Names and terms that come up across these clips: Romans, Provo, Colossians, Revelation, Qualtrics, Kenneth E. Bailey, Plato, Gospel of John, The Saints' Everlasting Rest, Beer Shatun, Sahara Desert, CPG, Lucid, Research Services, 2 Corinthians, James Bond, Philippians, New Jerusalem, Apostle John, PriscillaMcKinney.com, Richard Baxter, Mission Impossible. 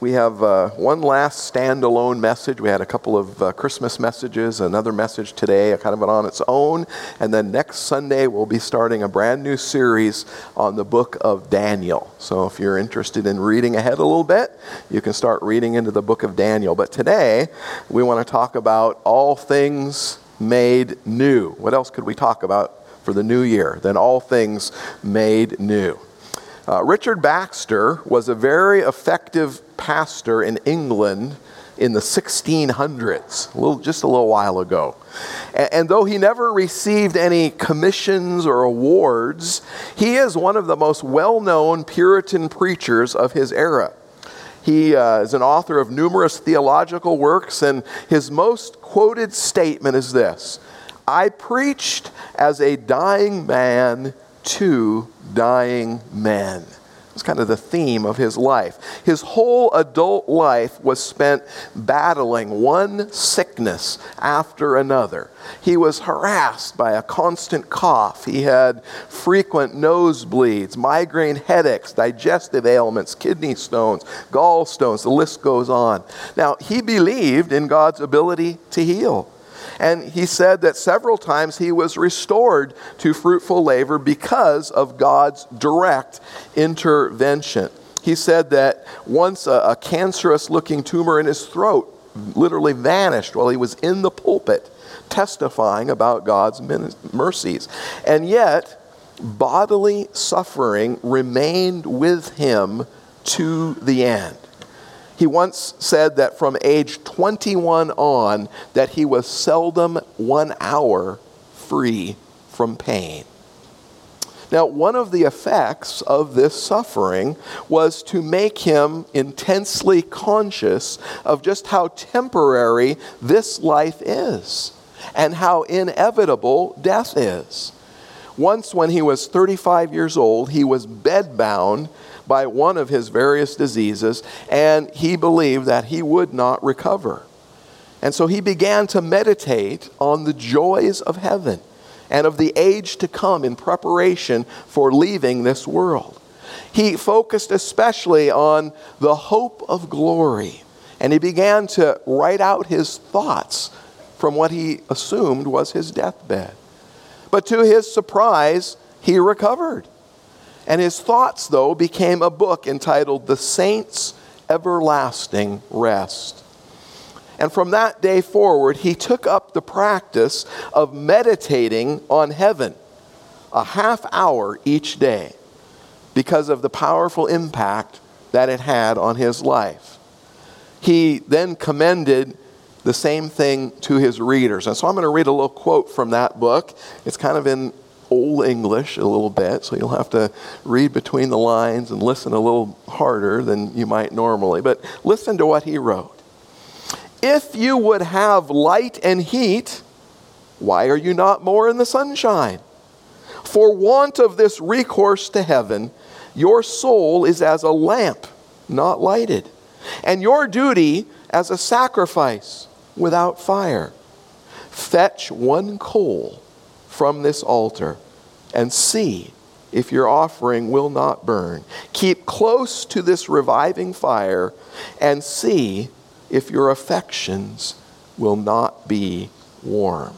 We have one last standalone message. We had a couple of Christmas messages, another message today, a kind of an on its own. And then next Sunday, we'll be starting a brand new series on the book of Daniel. So if you're interested in reading ahead a little bit, you can start reading into the book of Daniel. But today, we want to talk about all things made new. What else could we talk about for the new year than all things made new? Richard Baxter was a very effective pastor in England in the 1600s, just a little while ago. And though he never received any commissions or awards, he is one of the most well-known Puritan preachers of his era. He is an author of numerous theological works, and his most quoted statement is this: "I preached as a dying man to dying men." It's kind of the theme of his life. His whole adult life was spent battling one sickness after another. He was harassed by a constant cough. He had frequent nosebleeds, migraine headaches, digestive ailments, kidney stones, gallstones. The list goes on. Now, he believed in God's ability to heal. And he said that several times he was restored to fruitful labor because of God's direct intervention. He said that once a cancerous-looking tumor in his throat literally vanished while he was in the pulpit testifying about God's mercies. And yet, bodily suffering remained with him to the end. He once said that from age 21 on, that he was seldom 1 hour free from pain. Now, one of the effects of this suffering was to make him intensely conscious of just how temporary this life is and how inevitable death is. Once, when he was 35 years old, he was bedbound by one of his various diseases, and he believed that he would not recover. And so he began to meditate on the joys of heaven and of the age to come in preparation for leaving this world. He focused especially on the hope of glory, and he began to write out his thoughts from what he assumed was his deathbed. But to his surprise, he recovered. And his thoughts, though, became a book entitled The Saints' Everlasting Rest. And from that day forward, he took up the practice of meditating on heaven a half hour each day because of the powerful impact that it had on his life. He then commended the same thing to his readers. And so I'm going to read a little quote from that book. It's kind of in Old English a little bit, so you'll have to read between the lines and listen a little harder than you might normally. But listen to what he wrote. "If you would have light and heat, why are you not more in the sunshine? For want of this recourse to heaven, your soul is as a lamp not lighted, and your duty as a sacrifice without fire. Fetch one coal from this altar, and see if your offering will not burn. Keep close to this reviving fire, and see if your affections will not be warmed."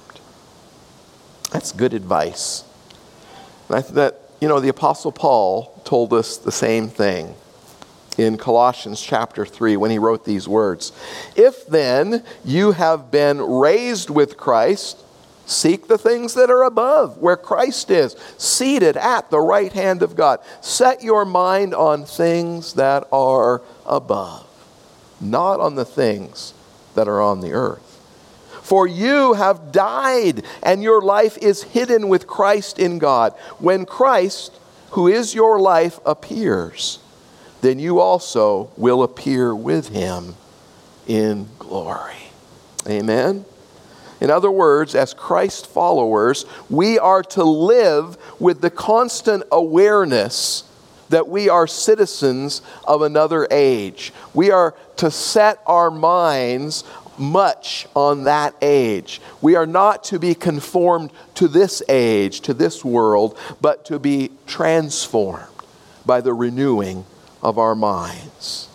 That's good advice. The Apostle Paul told us the same thing in Colossians chapter 3 when he wrote these words. "If then you have been raised with Christ, seek the things that are above, where Christ is, seated at the right hand of God. Set your mind on things that are above, not on the things that are on the earth. For you have died, and your life is hidden with Christ in God. When Christ, who is your life, appears, then you also will appear with him in glory." Amen? In other words, as Christ followers, we are to live with the constant awareness that we are citizens of another age. We are to set our minds much on that age. We are not to be conformed to this age, to this world, but to be transformed by the renewing of our minds.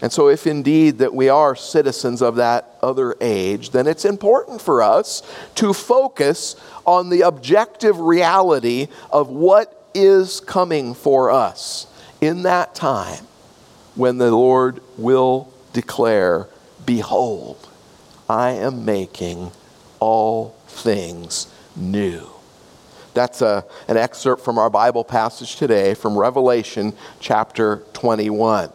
And so if indeed that we are citizens of that other age, then it's important for us to focus on the objective reality of what is coming for us in that time when the Lord will declare, "Behold, I am making all things new." That's an excerpt from our Bible passage today from Revelation chapter 21.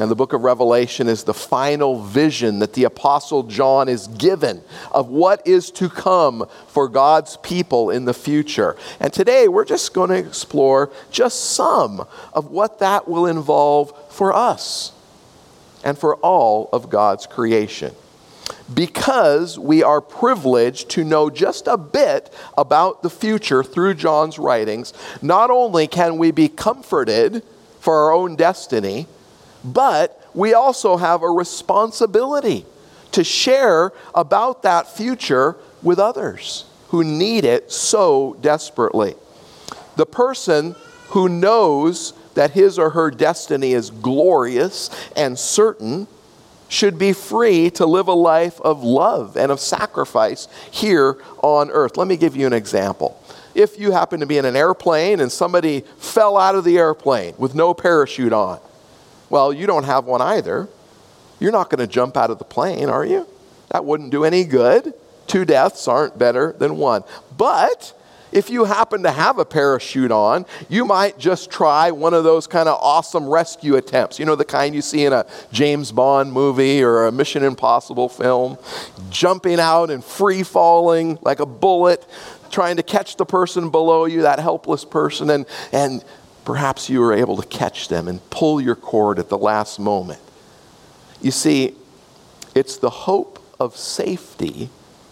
And the book of Revelation is the final vision that the Apostle John is given of what is to come for God's people in the future. And today we're just going to explore just some of what that will involve for us and for all of God's creation. Because we are privileged to know just a bit about the future through John's writings, not only can we be comforted for our own destiny, but we also have a responsibility to share about that future with others who need it so desperately. The person who knows that his or her destiny is glorious and certain should be free to live a life of love and of sacrifice here on earth. Let me give you an example. If you happen to be in an airplane and somebody fell out of the airplane with no parachute on, well, you don't have one either. You're not going to jump out of the plane, are you? That wouldn't do any good. Two deaths aren't better than one. But if you happen to have a parachute on, you might just try one of those kind of awesome rescue attempts. You know, the kind you see in a James Bond movie or a Mission Impossible film. Jumping out and free falling like a bullet, trying to catch the person below you, that helpless person, and perhaps you were able to catch them and pull your cord at the last moment. You see, it's the hope of safety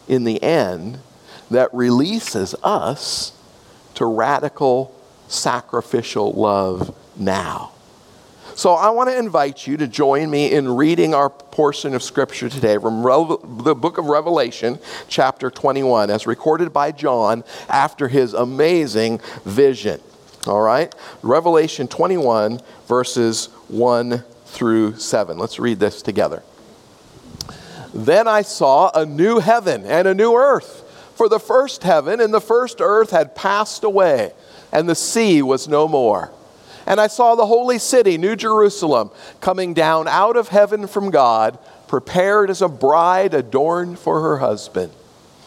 in the end that releases us to radical sacrificial love now. So I want to invite you to join me in reading our portion of Scripture today from the book of Revelation, chapter 21, as recorded by John after his amazing vision. All right, Revelation 21, verses 1 through 7. Let's read this together. Then I saw a new heaven and a new earth, for the first heaven and the first earth had passed away, and the sea was no more. And I saw the holy city, New Jerusalem, coming down out of heaven from God, prepared as a bride adorned for her husband.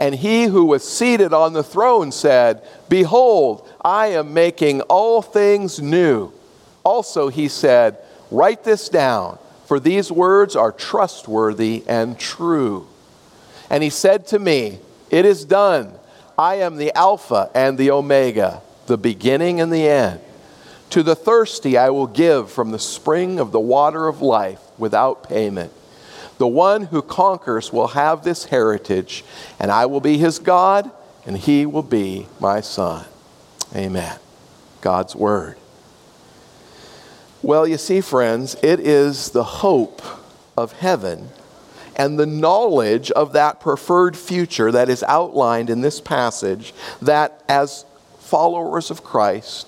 And he who was seated on the throne said, "Behold, I am making all things new." Also he said, "Write this down, for these words are trustworthy and true." And he said to me, "It is done. I am the Alpha and the Omega, the beginning and the end. To the thirsty I will give from the spring of the water of life without payment. The one who conquers will have this heritage, and I will be his God, and he will be my son." Amen. God's word. Well, you see, friends, it is the hope of heaven and the knowledge of that preferred future that is outlined in this passage that, as followers of Christ,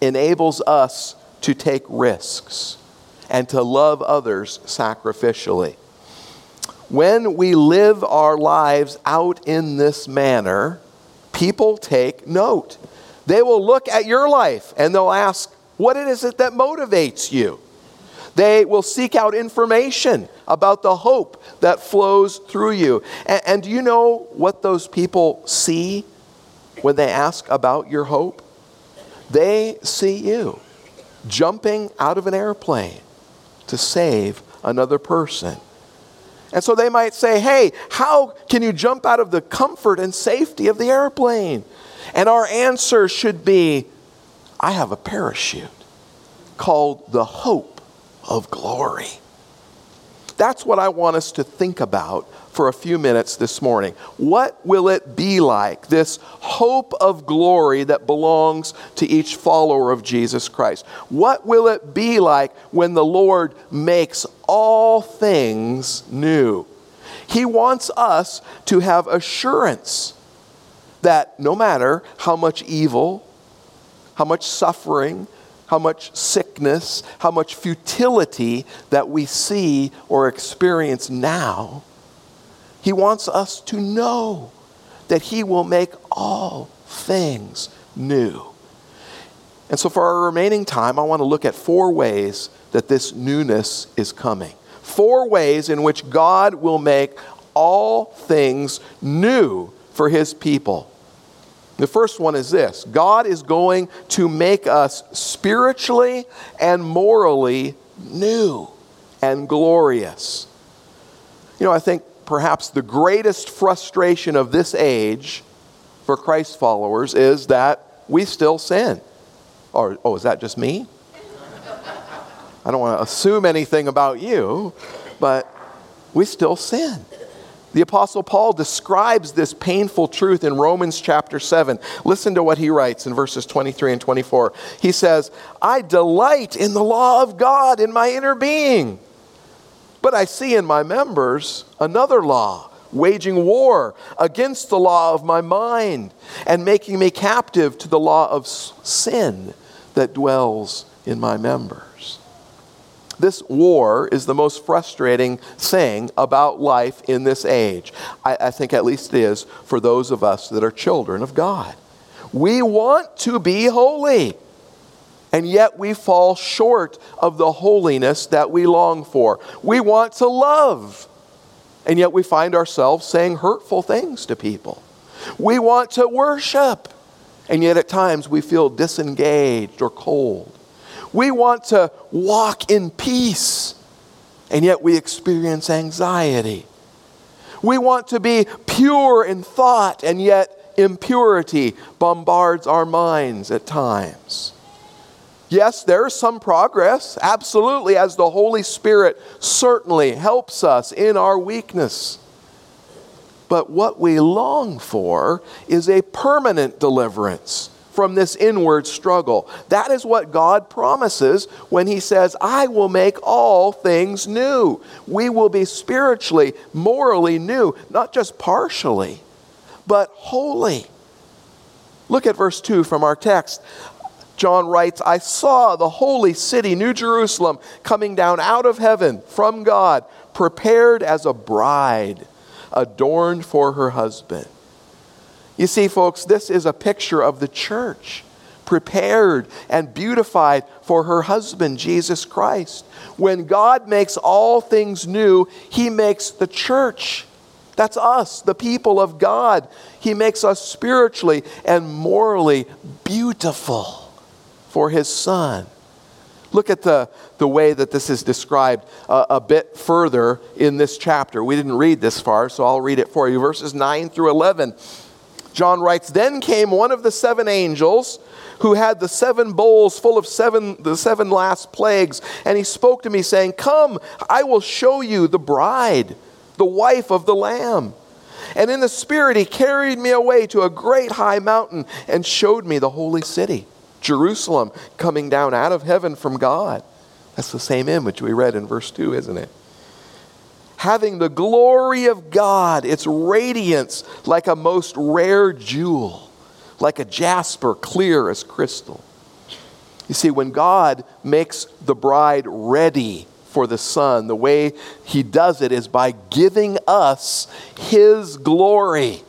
enables us to take risks and to love others sacrificially. When we live our lives out in this manner, people take note. They will look at your life and they'll ask, what is it that motivates you? They will seek out information about the hope that flows through you. And do you know what those people see when they ask about your hope? They see you jumping out of an airplane to save another person. And so they might say, "Hey, how can you jump out of the comfort and safety of the airplane?" And our answer should be, "I have a parachute called the hope of glory." That's what I want us to think about for a few minutes this morning. What will it be like, this hope of glory that belongs to each follower of Jesus Christ? What will it be like when the Lord makes all things new? He wants us to have assurance that no matter how much evil, how much suffering, how much sickness, how much futility that we see or experience now, He wants us to know that He will make all things new. And so for our remaining time, I want to look at four ways that this newness is coming. Four ways in which God will make all things new for His people. The first one is this: God is going to make us spiritually and morally new and glorious. You know, I think perhaps the greatest frustration of this age for Christ followers is that we still sin. Or, oh, is that just me? I don't want to assume anything about you, but we still sin. The Apostle Paul describes this painful truth in Romans chapter 7. Listen to what he writes in verses 23 and 24. He says, "I delight in the law of God in my inner being, but I see in my members another law, waging war against the law of my mind and making me captive to the law of sin that dwells in my members." This war is the most frustrating thing about life in this age. I think at least it is for those of us that are children of God. We want to be holy, and yet we fall short of the holiness that we long for. We want to love, and yet we find ourselves saying hurtful things to people. We want to worship, and yet at times we feel disengaged or cold. We want to walk in peace, and yet we experience anxiety. We want to be pure in thought, and yet impurity bombards our minds at times. Yes, there is some progress, absolutely, as the Holy Spirit certainly helps us in our weakness. But what we long for is a permanent deliverance from this inward struggle. That is what God promises when He says, "I will make all things new." We will be spiritually, morally new, not just partially, but wholly. Look at verse 2 from our text. John writes, "I saw the holy city, New Jerusalem, coming down out of heaven from God, prepared as a bride, adorned for her husband." You see, folks, this is a picture of the church, prepared and beautified for her husband, Jesus Christ. When God makes all things new, He makes the church. That's us, the people of God. He makes us spiritually and morally beautiful for His Son. Look at the way that this is described a bit further in this chapter. We didn't read this far, so I'll read it for you. Verses 9 through 11. John writes, "Then came one of the seven angels who had the seven bowls full of the seven last plagues, and he spoke to me, saying, 'Come, I will show you the bride, the wife of the Lamb.' And in the Spirit he carried me away to a great high mountain and showed me the holy city, Jerusalem, coming down out of heaven from God." That's the same image we read in verse 2, isn't it? "Having the glory of God, its radiance like a most rare jewel, like a jasper, clear as crystal." You see, when God makes the bride ready for the Son, the way He does it is by giving us His glory.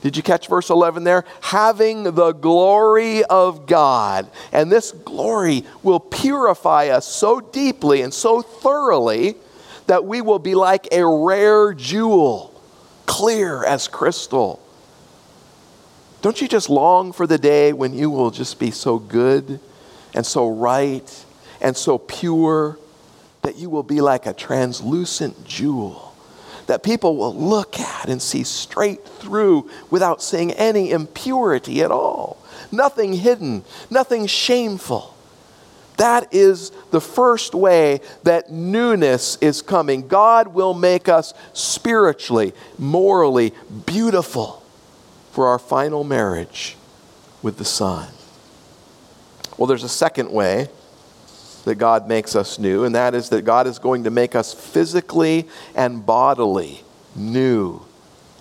Did you catch verse 11 there? "Having the glory of God." And this glory will purify us so deeply and so thoroughly that we will be like a rare jewel, clear as crystal. Don't you just long for the day when you will just be so good and so right and so pure that you will be like a translucent jewel that people will look at and see straight through without seeing any impurity at all? Nothing hidden, nothing shameful. That is the first way that newness is coming. God will make us spiritually, morally beautiful for our final marriage with the Son. Well, there's a second way that God makes us new, and that is that God is going to make us physically and bodily new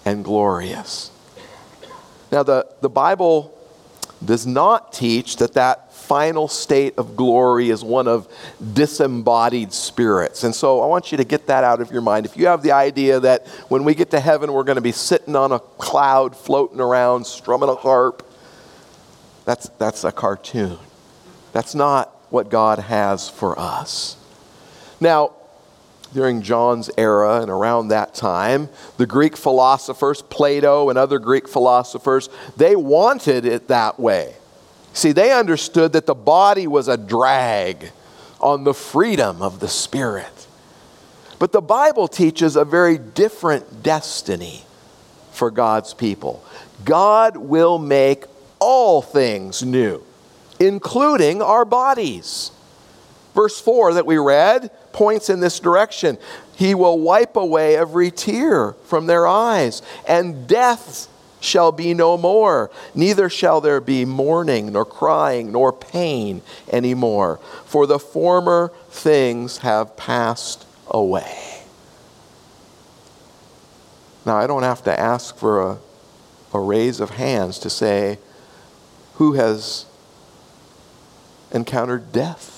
and glorious. Now, the Bible does not teach that final state of glory is one of disembodied spirits. And so I want you to get that out of your mind. If you have the idea that when we get to heaven, we're going to be sitting on a cloud, floating around, strumming a harp, that's a cartoon. That's not what God has for us. Now, during John's era and around that time, the Greek philosophers, Plato and other Greek philosophers, they wanted it that way. See, they understood that the body was a drag on the freedom of the spirit. But the Bible teaches a very different destiny for God's people. God will make all things new, including our bodies. Verse 4 that we read points in this direction. He will wipe away every tear from their eyes, and death shall be no more. Neither shall there be mourning, nor crying, nor pain anymore, for the former things have passed away. Now, I don't have to ask for a raise of hands to say who has encountered death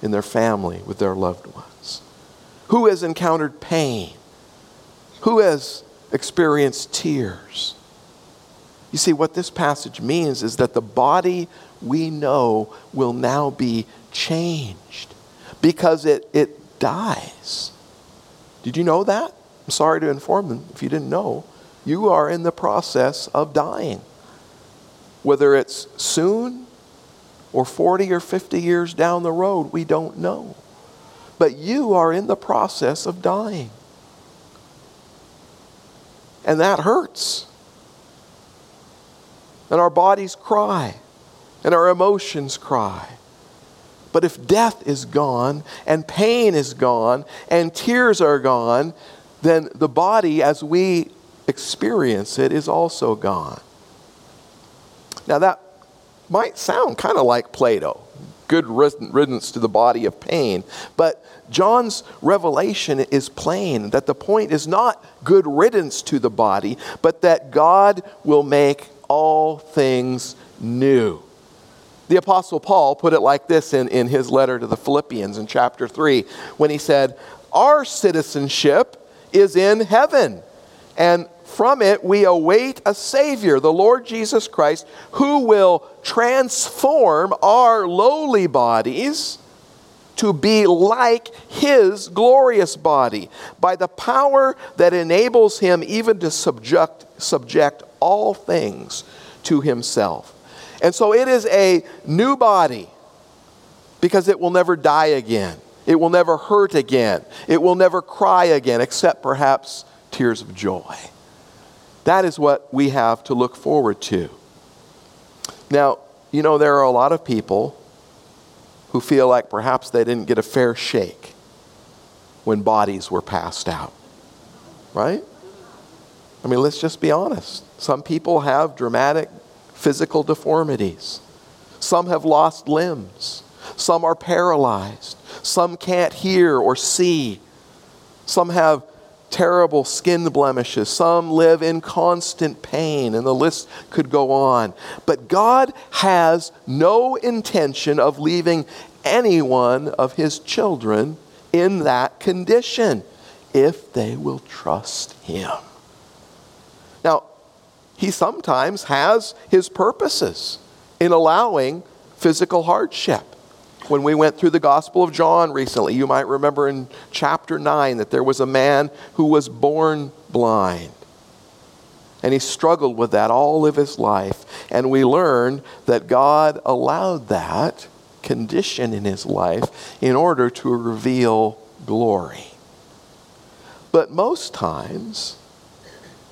in their family, with their loved ones. Who has encountered pain? Who has experienced tears? You see, what this passage means is that the body we know will now be changed because it dies. Did you know that? I'm sorry to inform them if you didn't know. You are in the process of dying. Whether it's soon or 40 or 50 years down the road, we don't know. But you are in the process of dying. And that hurts. And our bodies cry, and our emotions cry. But if death is gone, and pain is gone, and tears are gone, then the body as we experience it is also gone. Now that might sound kind of like Plato, good riddance to the body of pain, but John's revelation is plain that the point is not good riddance to the body, but that God will make all things new. The Apostle Paul put it like this in his letter to the Philippians in chapter 3 when he said, "Our citizenship is in heaven, and from it we await a Savior, the Lord Jesus Christ, who will transform our lowly bodies to be like His glorious body by the power that enables Him even to subject all things to Himself." And so it is a new body because it will never die again. It will never hurt again. It will never cry again, except perhaps tears of joy. That is what we have to look forward to. Now, you know, there are a lot of people who feel like perhaps they didn't get a fair shake when bodies were passed out, right? I mean, let's just be honest. Some people have dramatic physical deformities. Some have lost limbs. Some are paralyzed. Some can't hear or see. Some have terrible skin blemishes. Some live in constant pain, and the list could go on. But God has no intention of leaving any one of His children in that condition if they will trust Him. Now, He sometimes has His purposes in allowing physical hardship. When we went through the Gospel of John recently, you might remember in chapter 9 that there was a man who was born blind. And he struggled with that all of his life. And we learned that God allowed that condition in his life in order to reveal glory. But most times,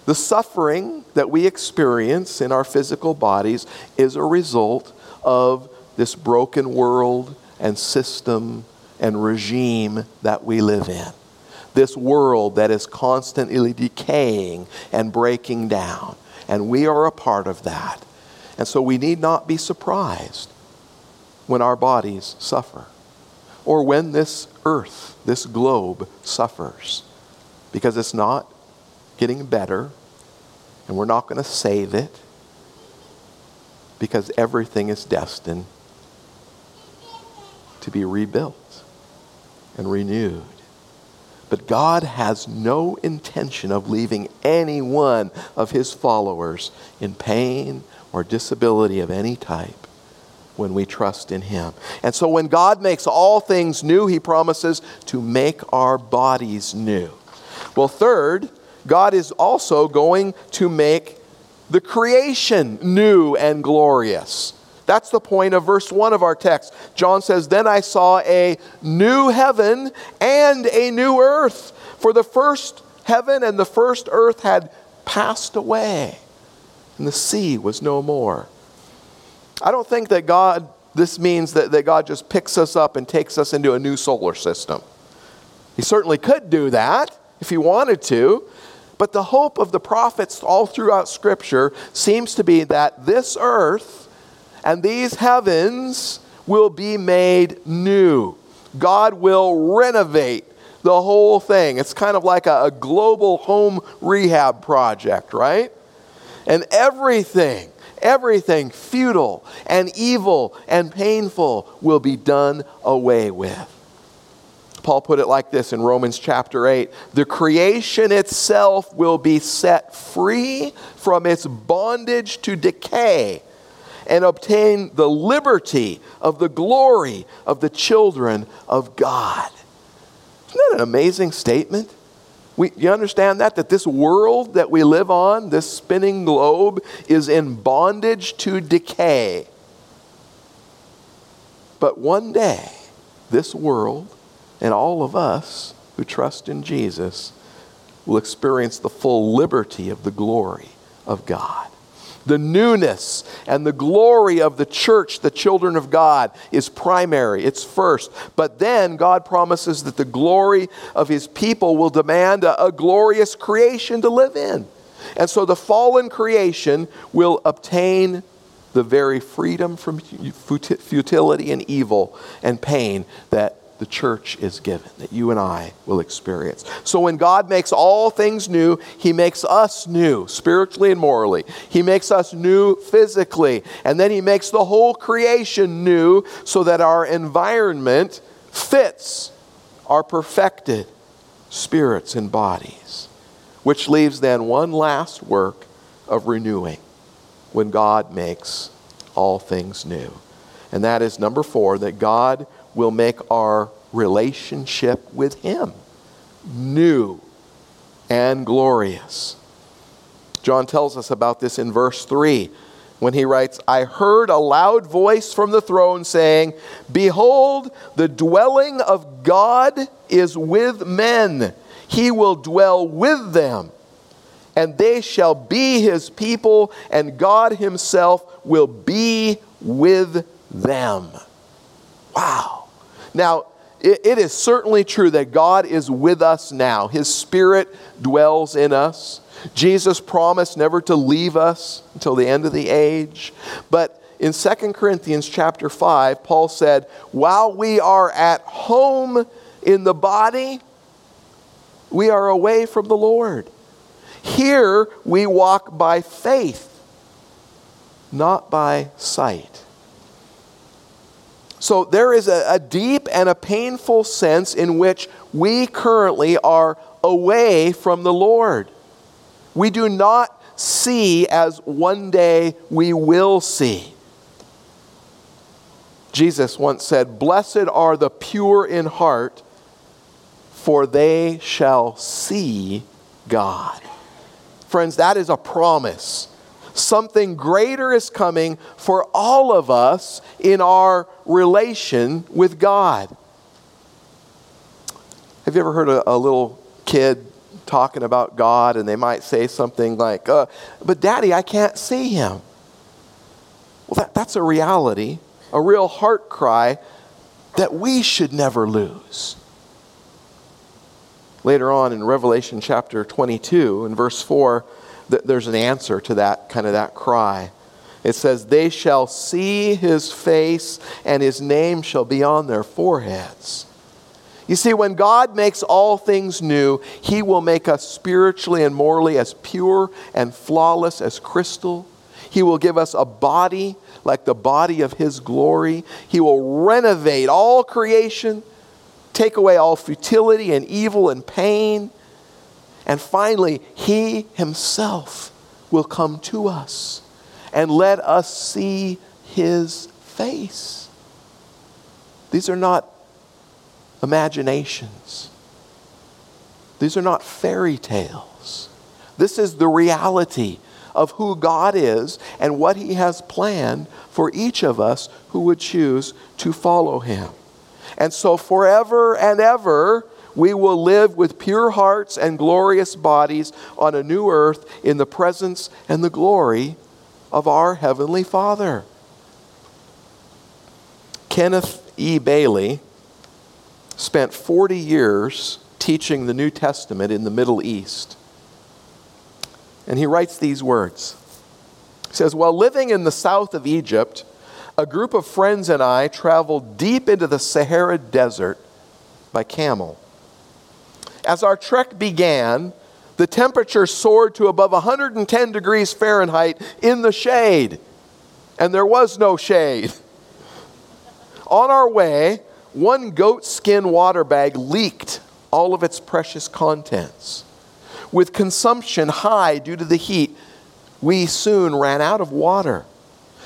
the suffering that we experience in our physical bodies is a result of this broken world and system and regime that we live in. This world that is constantly decaying and breaking down. And we are a part of that. And so we need not be surprised when our bodies suffer, or when this earth, this globe suffers, because it's not getting better, and we're not going to save it, because everything is destined to be rebuilt and renewed. But God has no intention of leaving any one of his followers in pain or disability of any type when we trust in him. And so when God makes all things new, he promises to make our bodies new. Well, third, God is also going to make the creation new and glorious. That's the point of verse 1 of our text. John says, "Then I saw a new heaven and a new earth, for the first heaven and the first earth had passed away, and the sea was no more." I don't think that this means that God just picks us up and takes us into a new solar system. He certainly could do that if he wanted to. But the hope of the prophets all throughout Scripture seems to be that this earth and these heavens will be made new. God will renovate the whole thing. It's kind of like a global home rehab project, right? And everything futile and evil and painful will be done away with. Paul put it like this in Romans chapter 8. The creation itself will be set free from its bondage to decay and obtain the liberty of the glory of the children of God. Isn't that an amazing statement? You understand that this world that we live on, this spinning globe, is in bondage to decay. But one day, this world and all of us who trust in Jesus will experience the full liberty of the glory of God. The newness and the glory of the church, the children of God, is primary. It's first. But then God promises that the glory of his people will demand a glorious creation to live in. And so the fallen creation will obtain the very freedom from futility and evil and pain that the church is given, that you and I will experience. So when God makes all things new, he makes us new, spiritually and morally. He makes us new physically. And then he makes the whole creation new so that our environment fits our perfected spirits and bodies. Which leaves then one last work of renewing when God makes all things new. And that is number 4, that God will make our relationship with him new and glorious. John tells us about this in verse 3 when he writes, "I heard a loud voice from the throne saying, 'Behold, the dwelling of God is with men. He will dwell with them, and they shall be his people, and God himself will be with them.'" Wow. Now, it is certainly true that God is with us now. His Spirit dwells in us. Jesus promised never to leave us until the end of the age. But in 2 Corinthians chapter 5, Paul said, "While we are at home in the body, we are away from the Lord. Here we walk by faith, not by sight." So there is a deep and a painful sense in which we currently are away from the Lord. We do not see as one day we will see. Jesus once said, "Blessed are the pure in heart, for they shall see God." Friends, that is a promise. Something greater is coming for all of us in our relation with God. Have you ever heard a little kid talking about God, and they might say something like, "But Daddy, I can't see him." Well, that's a reality, a real heart cry that we should never lose. Later on in Revelation chapter 22, in verse 4, there's an answer to that kind of that cry. It says, "They shall see his face, and his name shall be on their foreheads." You see, when God makes all things new, he will make us spiritually and morally as pure and flawless as crystal. He will give us a body like the body of his glory. He will renovate all creation, take away all futility and evil and pain. And finally, he himself will come to us and let us see his face. These are not imaginations. These are not fairy tales. This is the reality of who God is and what he has planned for each of us who would choose to follow him. And so forever and ever, we will live with pure hearts and glorious bodies on a new earth in the presence and the glory of our Heavenly Father. Kenneth E. Bailey spent 40 years teaching the New Testament in the Middle East. And he writes these words. He says, "While living in the south of Egypt, a group of friends and I traveled deep into the Sahara Desert by camel. As our trek began, the temperature soared to above 110 degrees Fahrenheit in the shade, and there was no shade. On our way, one goat skin water bag leaked all of its precious contents. With consumption high due to the heat, we soon ran out of water.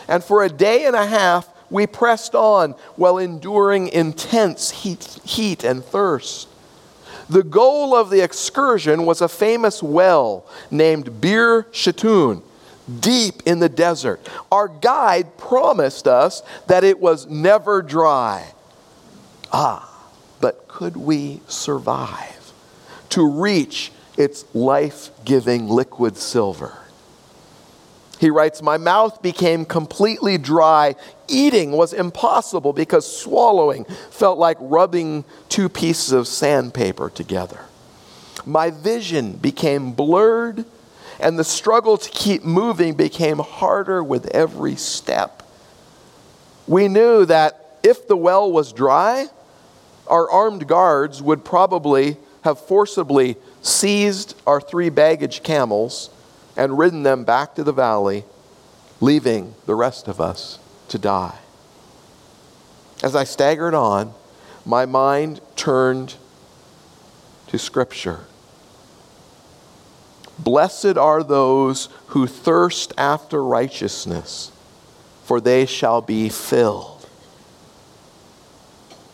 And for a day and a half, we pressed on while enduring intense heat and thirst. The goal of the excursion was a famous well named Beer Shatun, deep in the desert. Our guide promised us that it was never dry. But could we survive to reach its life-giving liquid silver?" He writes, "My mouth became completely dry. Eating was impossible because swallowing felt like rubbing two pieces of sandpaper together. My vision became blurred, and the struggle to keep moving became harder with every step. We knew that if the well was dry, our armed guards would probably have forcibly seized our three baggage camels and ridden them back to the valley, leaving the rest of us to die. As I staggered on, my mind turned to Scripture. Blessed are those who thirst after righteousness, for they shall be filled.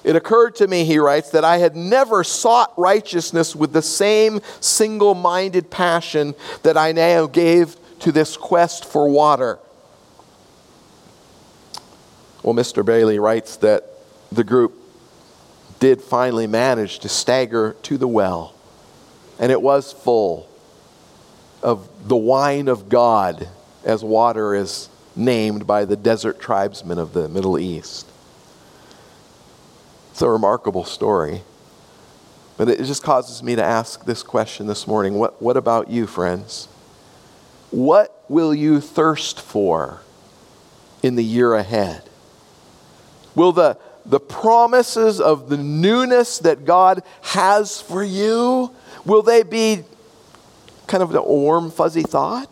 It occurred to me," he writes, "that I had never sought righteousness with the same single-minded passion that I now gave to this quest for water." Well, Mr. Bailey writes that the group did finally manage to stagger to the well, and it was full of the wine of God, as water is named by the desert tribesmen of the Middle East. It's a remarkable story, but it just causes me to ask this question this morning. What about you, friends? What will you thirst for in the year ahead? Will the promises of the newness that God has for you, will they be kind of a warm, fuzzy thought?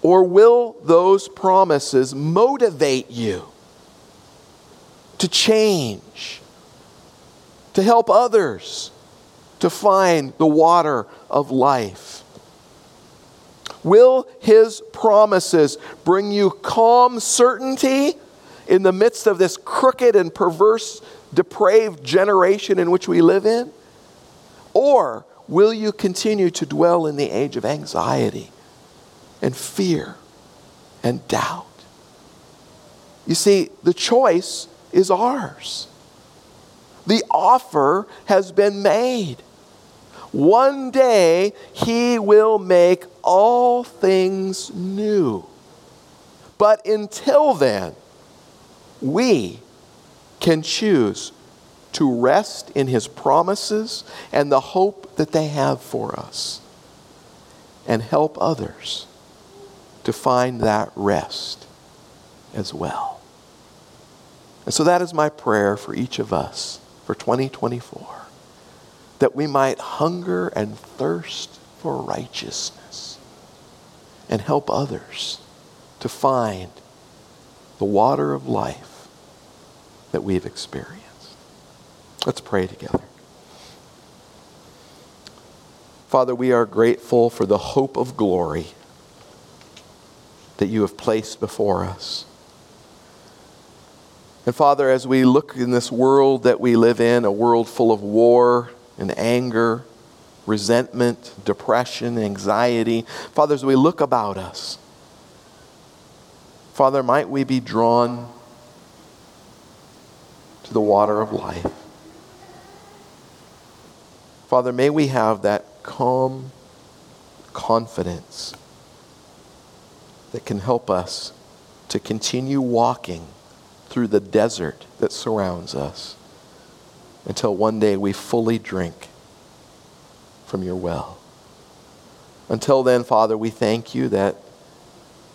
Or will those promises motivate you to change, to help others to find the water of life? Will his promises bring you calm certainty in the midst of this crooked and perverse, depraved generation in which we live in? Or will you continue to dwell in the age of anxiety and fear and doubt? You see, the choice is ours. The offer has been made. One day he will make all things new. But until then, we can choose to rest in his promises and the hope that they have for us, and help others to find that rest as well. And so that is my prayer for each of us for 2024, that we might hunger and thirst for righteousness and help others to find the water of life that we've experienced. Let's pray together. Father, we are grateful for the hope of glory that you have placed before us. And Father, as we look in this world that we live in, a world full of war and anger, resentment, depression, anxiety, Father, as we look about us, Father, might we be drawn to the water of life. Father, may we have that calm confidence that can help us to continue walking through the desert that surrounds us until one day we fully drink from your well. Until then, Father, we thank you that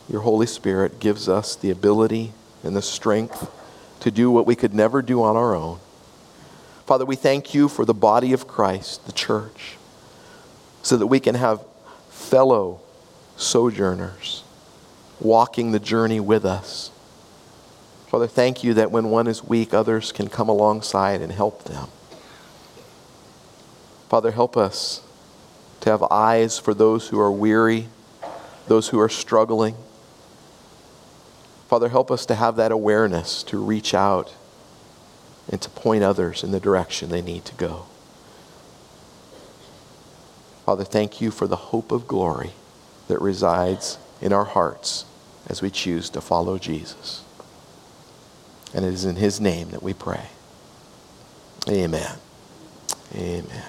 your Holy Spirit gives us the ability and the strength to do what we could never do on our own. Father, we thank you for the body of Christ, the church, so that we can have fellow sojourners walking the journey with us. Father, thank you that when one is weak, others can come alongside and help them. Father, help us to have eyes for those who are weary, those who are struggling. Father, help us to have that awareness to reach out and to point others in the direction they need to go. Father, thank you for the hope of glory that resides in our hearts as we choose to follow Jesus. And it is in his name that we pray. Amen. Amen.